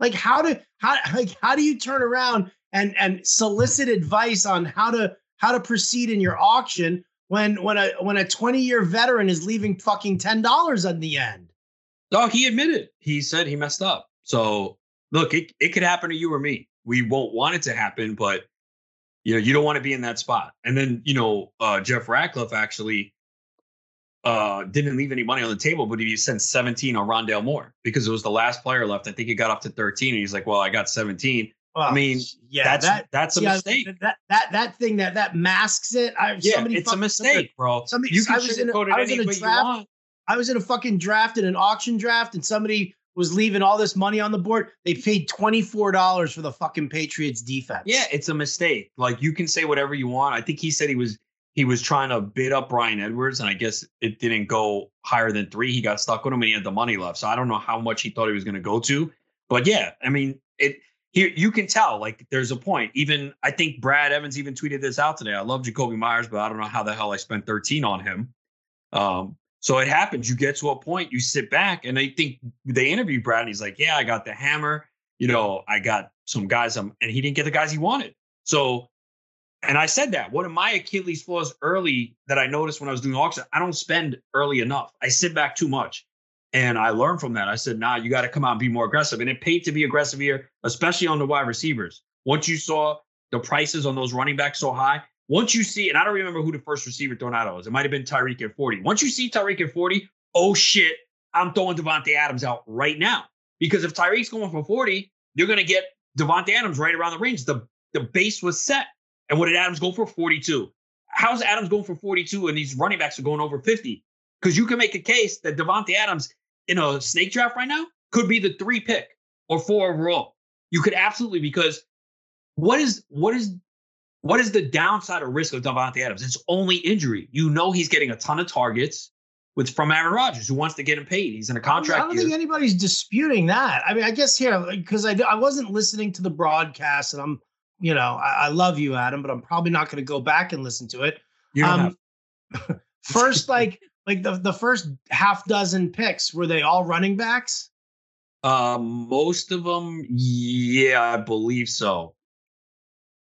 like how to how like how do you turn around and and solicit advice on how to how to proceed in your auction when when a when a twenty-year veteran is leaving fucking ten dollars on the end? No, he admitted. He said he messed up. So, look, it, it could happen to you or me. We won't want it to happen, but, you know, you don't want to be in that spot. And then, you know, uh, Jeff Ratcliffe actually uh, didn't leave any money on the table, but he sent seventeen on Rondale Moore because it was the last player left. I think he got up to thirteen, and he's like, well, I got seventeen. Well, I mean, yeah, that's that, that's a yeah, mistake. That that that thing that that masks it. I, yeah, somebody it's fucking, a mistake, bro. Somebody, you can I was in a, I was in a draft. I was in a fucking draft in an auction draft, and somebody was leaving all this money on the board. They paid twenty-four dollars for the fucking Patriots defense. Yeah, it's a mistake. Like, you can say whatever you want. I think he said he was he was trying to bid up Bryan Edwards, and I guess it didn't go higher than three. He got stuck with him, and he had the money left. So I don't know how much he thought he was going to go to. But yeah, I mean it. Here, you can tell, like, there's a point. Even, I think Brad Evans even tweeted this out today. I love Jacoby Myers, but I don't know how the hell I spent thirteen on him. Um, so it happens. You get to a point, you sit back, and I think they interviewed Brad, and he's like, yeah, I got the hammer. You know, I got some guys, I'm, and he didn't get the guys he wanted. So, and I said that. One of my Achilles flaws early that I noticed when I was doing auction, I don't spend early enough. I sit back too much. And I learned from that. I said, nah, you got to come out and be more aggressive. And it paid to be aggressive here, especially on the wide receivers. Once you saw the prices on those running backs so high, once you see, and I don't remember who the first receiver thrown out was. It might have been Tyreek at forty. Once you see Tyreek at forty, oh, shit, I'm throwing Davante Adams out right now. Because if Tyreek's going for forty, you're going to get Davante Adams right around the range. The, the base was set. And what did Adams go for? forty-two. How's Adams going for forty-two and these running backs are going over fifty? Because you can make a case that Davante Adams, in a snake draft right now, could be the three pick or four overall. You could absolutely, because what is what is what is the downside or risk of Davante Adams? It's only injury. You know he's getting a ton of targets with from Aaron Rodgers, who wants to get him paid. He's in a contract. I don't year. think anybody's disputing that. I mean, I guess here because I I wasn't listening to the broadcast, and I'm you know I, I love you, Adam, but I'm probably not going to go back and listen to it. You um, have- first, like. Like the, the first half dozen picks, were they all running backs? Uh, most of them, yeah, I believe so.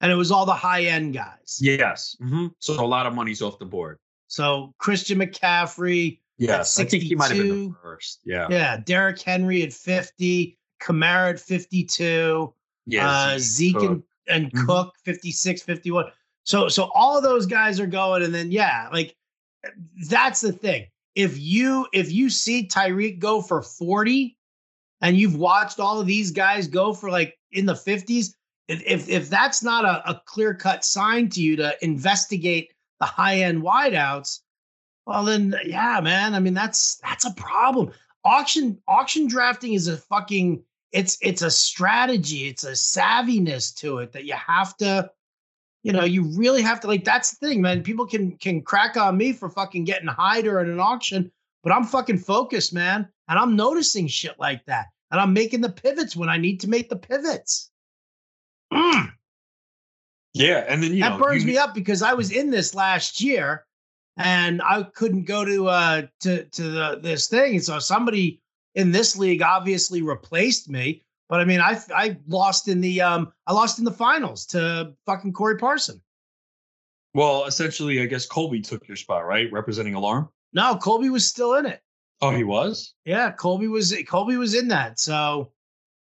And it was all the high-end guys? Yes. Mm-hmm. So a lot of money's off the board. So Christian McCaffrey yeah, at sixty-two. I think he might have been the first. Yeah. Yeah, Derrick Henry at fifty, Kamara at fifty-two, yeah, uh, Zeke Cook. and, and mm-hmm. Cook, fifty-six, fifty-one. So, so all of those guys are going, and then, yeah, like, that's the thing. If you if you see Tyreek go for forty and you've watched all of these guys go for like in the fifties, if if that's not a, a clear-cut sign to you to investigate the high-end wideouts, well then yeah, man. I mean, that's that's a problem. Auction auction drafting is a fucking it's it's a strategy, it's a savviness to it that you have to You know, you really have to, like, that's the thing, man. People can can crack on me for fucking getting high during an auction, but I'm fucking focused, man. And I'm noticing shit like that. And I'm making the pivots when I need to make the pivots. Mm. Yeah. And then, you that know, burns you, me up because I was in this last year and I couldn't go to uh to, to the, this thing. And so somebody in this league obviously replaced me. But I mean, I I lost in the um I lost in the finals to fucking Corey Parson. Well, essentially, I guess Colby took your spot, right? Representing Alarm. No, Colby was still in it. Oh, he was. Yeah, Colby was. Colby was in that. So,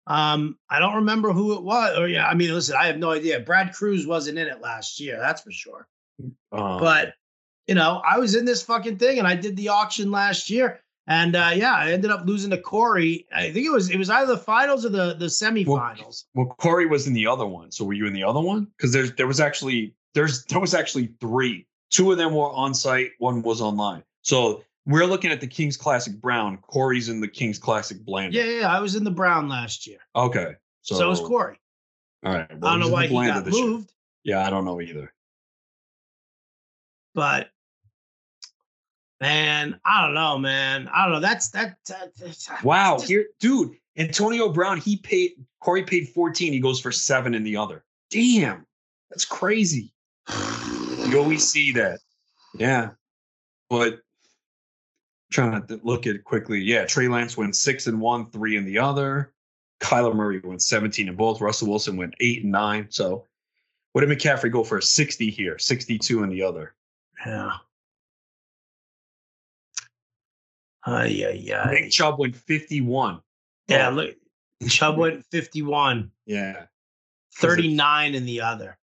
um, I don't remember who it was. Or yeah, I mean, listen, I have no idea. Brad Cruz wasn't in it last year, that's for sure. Um, but you know, I was in this fucking thing, and I did the auction last year. And uh, yeah, I ended up losing to Corey. I think it was it was either the finals or the, the semifinals. Well, well, Corey was in the other one. So were you in the other one? Because there's there was actually there's there was actually three. Two of them were on site, one was online. So we're looking at the Kings Classic Brown. Corey's in the Kings Classic Bland. Yeah, yeah, I was in the Brown last year. Okay, so, so was Corey. All right, well, I don't know why he got moved. Year. Yeah, I don't know either. But. Man, I don't know, man. I don't know. That's that. that that's, wow, just, here, dude. Antonio Brown, he paid. Corey paid fourteen. He goes for seven in the other. Damn, that's crazy. You always see that. Yeah, but trying to look at it quickly. Yeah, Trey Lance went six and one, three in the other. Kyler Murray went seventeen in both. Russell Wilson went eight and nine. So, what did McCaffrey go for? sixty here, sixty-two in the other. Yeah. Uh, yeah, yeah. Nick Chubb went fifty-one. Yeah, oh. Look, Chubb went fifty-one. Yeah. thirty-nine in the other.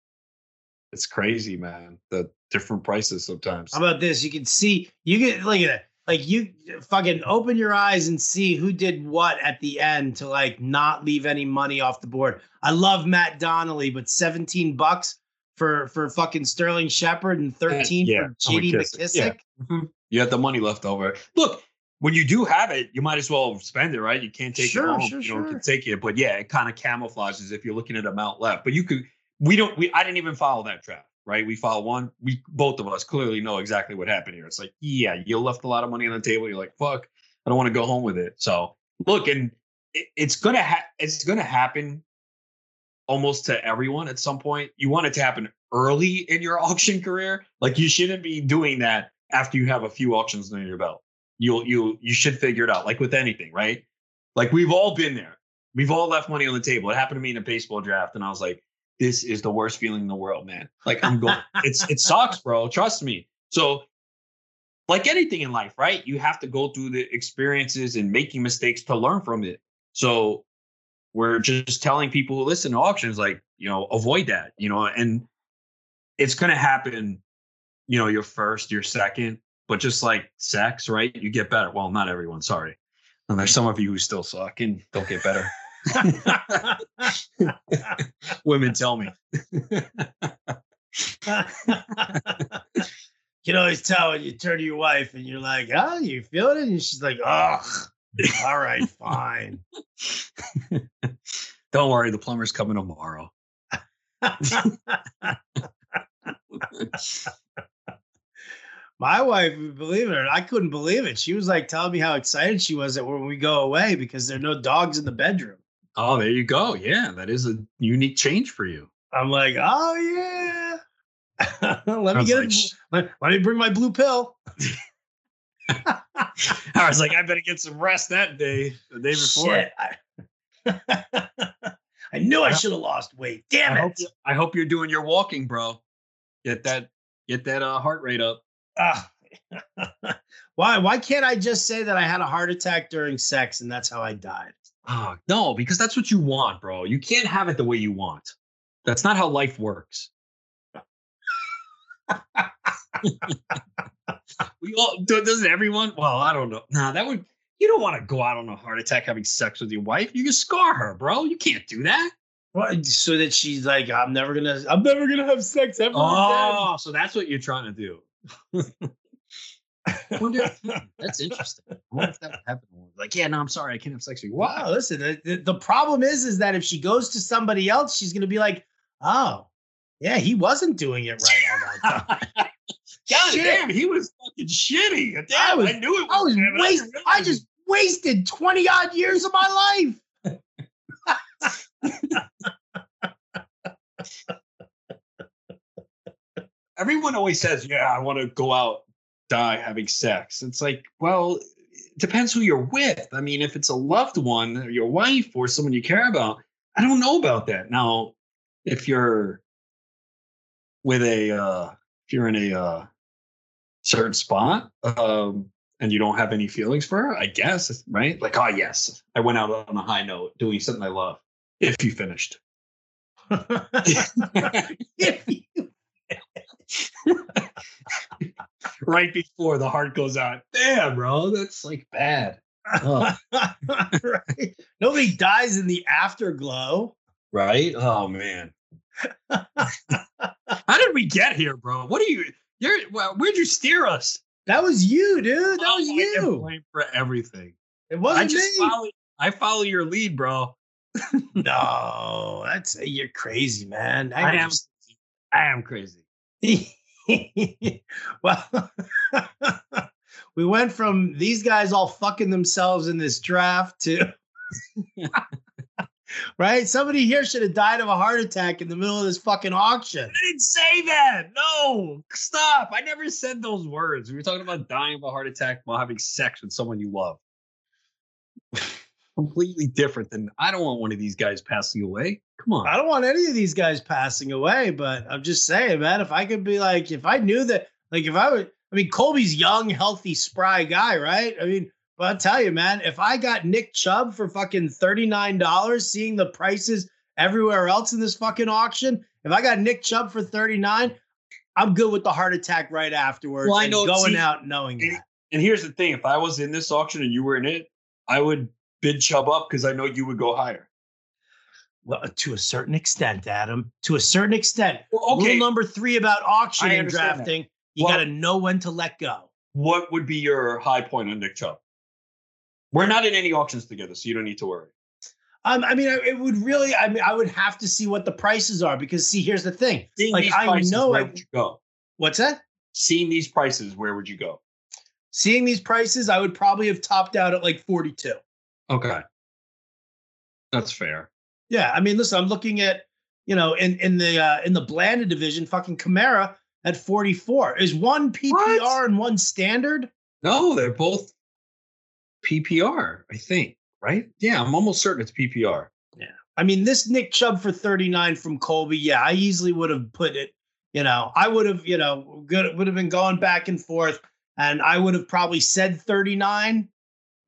It's crazy, man. The different prices sometimes. How about this? You can see, you can look at it. Like, you fucking open your eyes and see who did what at the end to, like, not leave any money off the board. I love Matt Donnelly, but seventeen bucks for, for fucking Sterling Shepard and thirteen yeah. for J D McKissick. McKissick. Yeah. Mm-hmm. You had the money left over. Look, when you do have it, you might as well spend it, right? You can't take sure, it home. Sure, you sure. can take it. But, yeah, it kind of camouflages if you're looking at amount left. But you could – we don't – we I didn't even follow that trap. Right? We follow one. We both of us clearly know exactly what happened here. It's like, yeah, you left a lot of money on the table. You're like, fuck, I don't want to go home with it. So look, and it, it's gonna ha- it's gonna happen almost to everyone at some point. You want it to happen early in your auction career. Like, you shouldn't be doing that after you have a few auctions under your belt. You'll you you should figure it out. Like with anything, right? Like, we've all been there. We've all left money on the table. It happened to me in a baseball draft, and I was like, this is the worst feeling in the world, man. Like, I'm going, it's, it sucks, bro. Trust me. So, like anything in life, right? You have to go through the experiences and making mistakes to learn from it. So we're just telling people who listen to auctions, like, you know, avoid that, you know, and it's going to happen, you know, your first, your second, but just like sex, right? You get better. Well, not everyone, sorry. And there's some of you who still suck and don't get better. Women tell me. You can always tell when you turn to your wife and you're like, oh, you feeling it? And she's like, oh, all right, fine. Don't worry, the plumber's coming tomorrow. My wife, believe it or not, I couldn't believe it. She was like telling me how excited she was that when we go away, because there are no dogs in the bedroom. Oh, there you go. Yeah, that is a unique change for you. I'm like, oh, yeah. let me get like, it. Let, let me bring my blue pill. I was like, I better get some rest that day, the day before. Shit. I, I knew I should have lost weight. Damn I it. Hope you, I hope you're doing your walking, bro. Get that, get that uh, heart rate up. Uh, why? Why can't I just say that I had a heart attack during sex and that's how I died? Oh, no, because that's what you want, bro. You can't have it the way you want. That's not how life works. we all doesn't everyone? Well, I don't know. Nah, that would you don't want to go out on a heart attack having sex with your wife. You can scar her, bro. You can't do that. Well, so that she's like, I'm never gonna, I'm never gonna have sex ever. Oh, again. So that's what you're trying to do. Wonder, that's interesting. I wonder if that would happen. Like, yeah, no, I'm sorry, I can't have sex with you. Wow, listen, the, the problem is, is that if she goes to somebody else, she's gonna be like, oh, yeah, he wasn't doing it right all that time. God shit. Damn, he was fucking shitty. Damn, I, was, I knew it. Was I was bad, waste, I, I just wasted twenty odd years of my life. Everyone always says, yeah, I want to go out, die having sex. It's like, well, it depends who you're with. I mean, if it's a loved one, or your wife or someone you care about, I don't know about that. Now, if you're with a, uh, if you're in a uh, certain spot um, and you don't have any feelings for her, I guess, right? Like, oh, yes, I went out on a high note doing something I love. If you finished. If you right before the heart goes out. Damn, bro, that's like bad. Oh. Right? Nobody dies in the afterglow, right? Oh man, how did we get here, bro? What are you? You're well, where'd you steer us? That was you, dude. That was oh, you. I for everything. It wasn't I just me. Follow, I follow your lead, bro. No, that's you're crazy, man. I, I am. I am crazy. Well, we went from these guys all fucking themselves in this draft to right. Somebody here should have died of a heart attack in the middle of this fucking auction. I didn't say that. No, stop. I never said those words. We were talking about dying of a heart attack while having sex with someone you love. Completely different than I don't want one of these guys passing away. Come on. I don't want any of these guys passing away, but I'm just saying, man, if I could be like, if I knew that, like if I would, I mean, Colby's young, healthy, spry guy, right? I mean, well, I'll tell you, man, if I got Nick Chubb for fucking thirty-nine dollars, seeing the prices everywhere else in this fucking auction, if I got Nick Chubb for thirty-nine, I'm good with the heart attack right afterwards. Well, I know, and going see, out knowing and, that. And here's the thing. If I was in this auction and you were in it, I would bid Chubb up because I know you would go higher. Well, to a certain extent, Adam, to a certain extent. Well, okay. Rule number three about auction and drafting, that. you well, got to know when to let go. What would be your high point on Nick Chubb? We're not in any auctions together, so you don't need to worry. Um, I mean, it would really, I mean, I would have to see what the prices are because, see, here's the thing. Seeing like, these I prices, know where I, would you go? What's that? Seeing these prices, where would you go? Seeing these prices, I would probably have topped out at like forty-two. Okay. That's fair. Yeah. I mean, listen, I'm looking at, you know, in, in the uh, in the Blanded division, fucking Kamara at forty-four. Is one P P R what? and one standard? No, they're both P P R, I think, right? Yeah, I'm almost certain it's P P R. Yeah. I mean, this Nick Chubb for thirty-nine from Colby, yeah, I easily would have put it, you know, I would have, you know, good would have been going back and forth, and I would have probably said thirty-nine,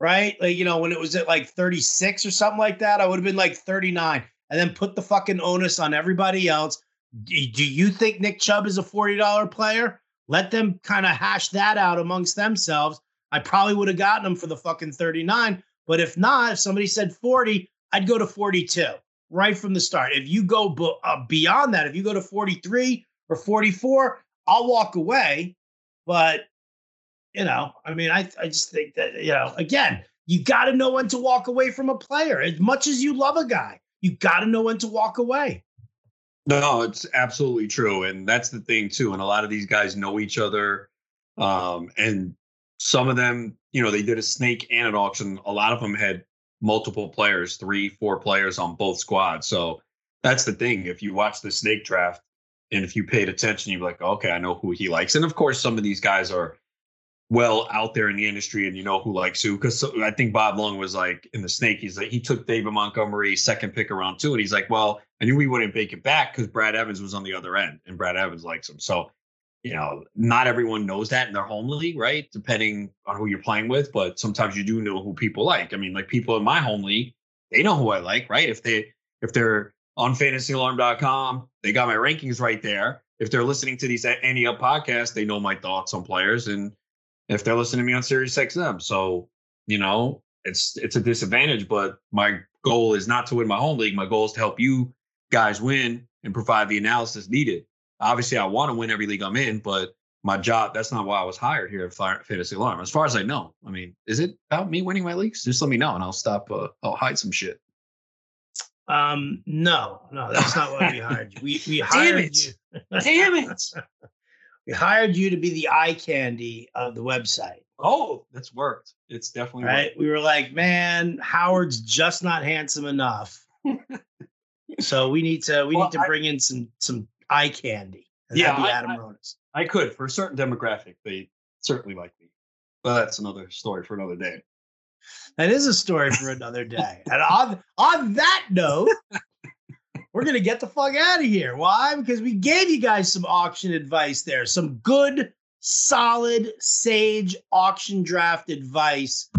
right? Like, you know, when it was at like thirty-six or something like that, I would have been like thirty-nine, and then put the fucking onus on everybody else. Do you think Nick Chubb is a forty dollar player? Let them kind of hash that out amongst themselves. I probably would have gotten him for the fucking thirty-nine, but if not, if somebody said forty, I'd go to forty-two right from the start. If you go b- uh, beyond that, if you go to forty-three or forty-four, I'll walk away. But, you know, I mean, I, I just think that, you know, again, you got to know when to walk away from a player. As much as you love a guy, you got to know when to walk away. No, it's absolutely true. And that's the thing, too. And a lot of these guys know each other. Um, and some of them, you know, they did a snake and an auction. A lot of them had multiple players, three, four players on both squads. So that's the thing. If you watch the snake draft and if you paid attention, you're like, okay, I know who he likes. And of course, some of these guys are well out there in the industry and you know who likes who. Because I think Bob Lung was like in the snake, he's like, he took David Montgomery second pick around two. And he's like, well, I knew we wouldn't make it back because Brad Evans was on the other end and Brad Evans likes him. So, you know, not everyone knows that in their home league, right? Depending on who you're playing with, but sometimes you do know who people like. I mean, like people in my home league, they know who I like, right? If they if they're on fantasy alarm dot com, they got my rankings right there. If they're listening to these Any Up podcasts, they know my thoughts on players, and if they're listening to me on SiriusXM, so you know it's it's a disadvantage. But my goal is not to win my home league. My goal is to help you guys win and provide the analysis needed. Obviously, I want to win every league I'm in, but my job, that's not why I was hired here at Fantasy Alarm. As far as I know, I mean, is it about me winning my leagues? Just let me know and I'll stop. Uh, I'll hide some shit. Um, no, no, that's not why we hired you. We, we hired Damn it. you. Damn it. We hired you to be the eye candy of the website. Oh, that's worked. It's definitely right. Worked. We were like, man, Howard's just not handsome enough. So we need to, we well, need to bring I, in some, some, eye candy. Yeah, that'd be Adam Ronis. I, I could for a certain demographic. They certainly like me, but that's another story for another day. That is a story for another day. And on on that note, we're gonna get the fuck out of here. Why? Because we gave you guys some auction advice there, some good, solid, sage auction draft advice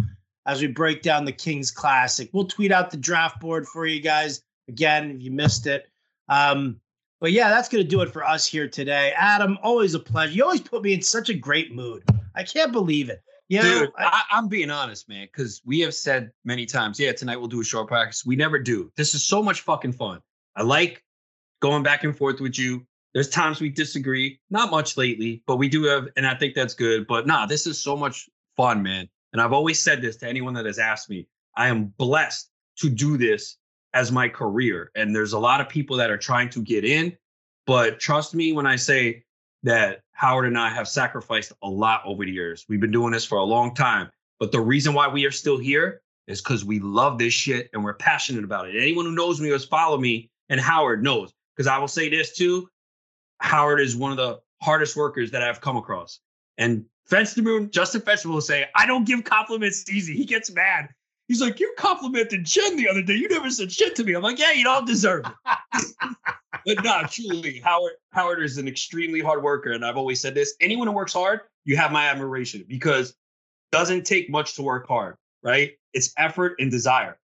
as we break down the Kings Classic. We'll tweet out the draft board for you guys again if you missed it. Um, But yeah, that's going to do it for us here today. Adam, always a pleasure. You always put me in such a great mood. I can't believe it. You know, Dude, I, I, I'm being honest, man, because we have said many times, yeah, tonight we'll do a short practice. We never do. This is so much fucking fun. I like going back and forth with you. There's times we disagree. Not much lately, but we do have, and I think that's good. But nah, this is so much fun, man. And I've always said this to anyone that has asked me. I am blessed to do this as my career. And there's a lot of people that are trying to get in, but trust me when I say that Howard and I have sacrificed a lot over the years. We've been doing this for a long time. But the reason why we are still here is because we love this shit and we're passionate about it. Anyone who knows me or has followed me, and Howard knows, because I will say this too, Howard is one of the hardest workers that I've come across. And Fenstermoon, Justin Fenstermoon will say, I don't give compliments easy. He gets mad. He's like, you complimented Jen the other day. You never said shit to me. I'm like, yeah, you don't deserve it. But no, truly, Howard Howard is an extremely hard worker. And I've always said this, anyone who works hard, you have my admiration, because it doesn't take much to work hard, right? It's effort and desire.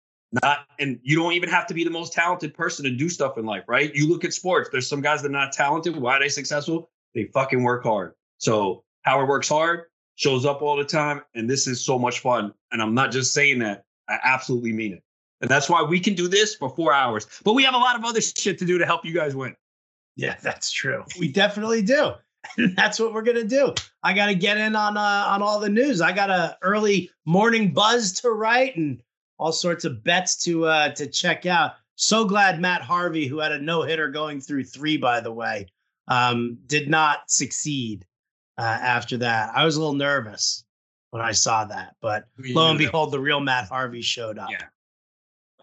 Not, and you don't even have to be the most talented person to do stuff in life, right? You look at sports. There's some guys that are not talented. Why are they successful? They fucking work hard. So Howard works hard, shows up all the time, and this is so much fun. And I'm not just saying that. I absolutely mean it. And that's why we can do this for four hours. But we have a lot of other shit to do to help you guys win. Yeah, that's true. We definitely do. And that's what we're going to do. I got to get in on uh, on all the news. I got an early morning buzz to write and all sorts of bets to uh, to check out. So glad Matt Harvey, who had a no-hitter going through three, by the way, um, did not succeed uh, after that. I was a little nervous when I saw that, but yeah, lo and behold, the real Matt Harvey showed up. Yeah.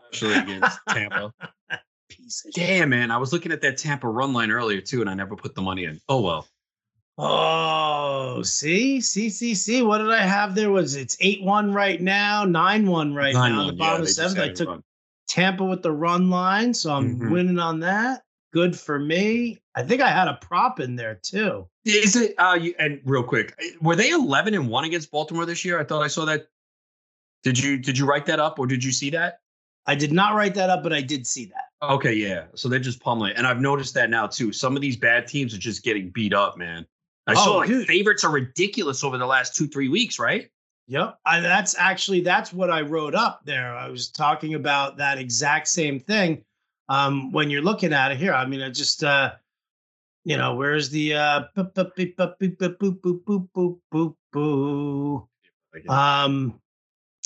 Actually against Tampa. Piece of Damn, shit. Man. I was looking at that Tampa run line earlier, too, and I never put the money in. Oh, well. Oh, see? See, see, see. What did I have there? Was it's eight one right now, nine one right nine, now. One, the bottom yeah, of seventh, I took run. Tampa with the run line, so I'm mm-hmm. winning on that. Good for me. I think I had a prop in there, too. Is it? Uh, you, and real quick, were they eleven and one against Baltimore this year? I thought I saw that. Did you did you write that up or did you see that? I did not write that up, but I did see that. Okay, yeah. So they're just pummeling, and I've noticed that now too. Some of these bad teams are just getting beat up, man. I oh, saw like dude. favorites are ridiculous over the last two three weeks, right? Yep. I, that's actually that's what I wrote up there. I was talking about that exact same thing. Um, when you're looking at it here, I mean, I just. Uh, You know, where's the uh boop boop boop boop boop boop boop boop boop. Um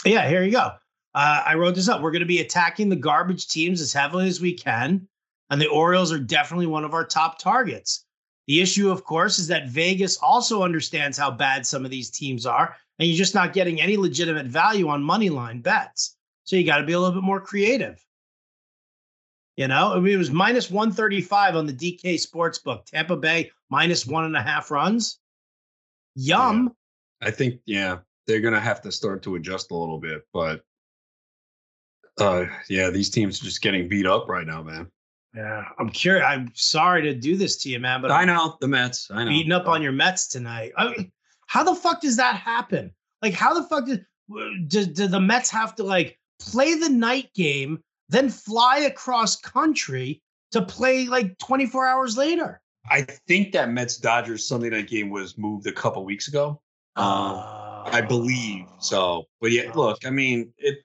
yeah, here you go. Uh I wrote this up. We're gonna be attacking the garbage teams as heavily as we can, and the Orioles are definitely one of our top targets. The issue, of course, is that Vegas also understands how bad some of these teams are, and you're just not getting any legitimate value on money line bets. So you gotta be a little bit more creative. You know, I mean, it was minus one thirty-five on the D K Sportsbook. Tampa Bay minus one and a half runs. Yum. Yeah. I think, yeah, they're going to have to start to adjust a little bit. But, uh, yeah, these teams are just getting beat up right now, man. Yeah, I'm curious. I'm sorry to do this to you, man. But I I'm know the Mets. I know. Beating up on your Mets tonight. I mean, how the fuck does that happen? Like, how the fuck did, did, did the Mets have to, like, play the night game, then fly across country to play like twenty-four hours later? I think that Mets-Dodgers Sunday night game was moved a couple weeks ago. Oh. Um, I believe so. But yeah, look, I mean, it,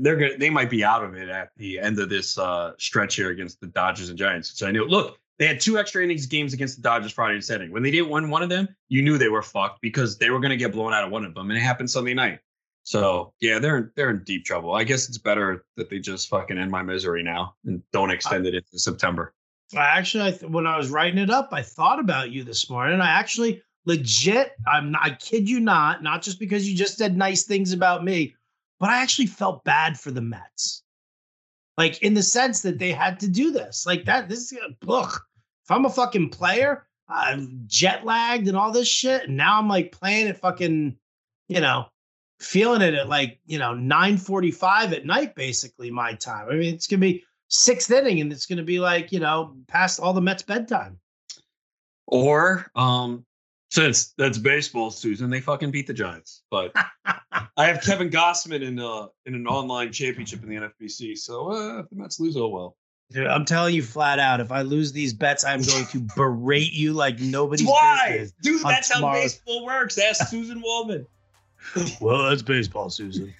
they're gonna, they might be out of it at the end of this uh, stretch here against the Dodgers and Giants. So I knew, look, they had two extra innings games against the Dodgers Friday and Saturday. When they didn't win one of them, you knew they were fucked because they were going to get blown out of one of them. And it happened Sunday night. So, yeah, they're they're in deep trouble. I guess it's better that they just fucking end my misery now and don't extend I, it into September. I actually, I th- when I was writing it up, I thought about you this morning. I actually legit, I'm not, I kid you not, not just because you just said nice things about me, but I actually felt bad for the Mets. Like, in the sense that they had to do this. Like, that, this is, ugh. If I'm a fucking player, I'm jet lagged and all this shit, and now I'm, like, playing at fucking, you know, feeling it at like, you know, nine forty-five at night, basically my time. I mean, it's going to be sixth inning and it's going to be like, you know, past all the Mets bedtime. Or um, since that's baseball, Susan, they fucking beat the Giants. But I have Kevin Gausman in uh, in an online championship in the N F B C. So uh, if the Mets lose, oh well. Dude, I'm telling you flat out, if I lose these bets, I'm going to berate you like nobody's Why? business. Dude, that's tomorrow. How baseball works. Ask Susan Waldman. Well, that's baseball, Susan.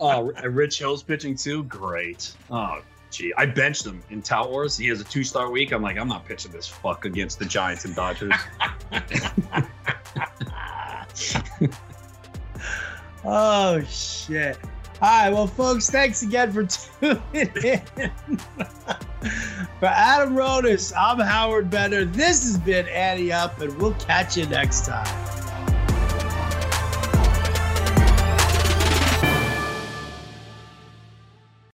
Oh, Rich Hill's pitching too? Great. Oh, gee. I benched him in Towers. He has a two-star week. I'm like, I'm not pitching this fuck against the Giants and Dodgers. Oh, shit. All right, well, folks, thanks again for tuning in. For Adam Ronis, I'm Howard Bender. This has been Andy Up, and we'll catch you next time.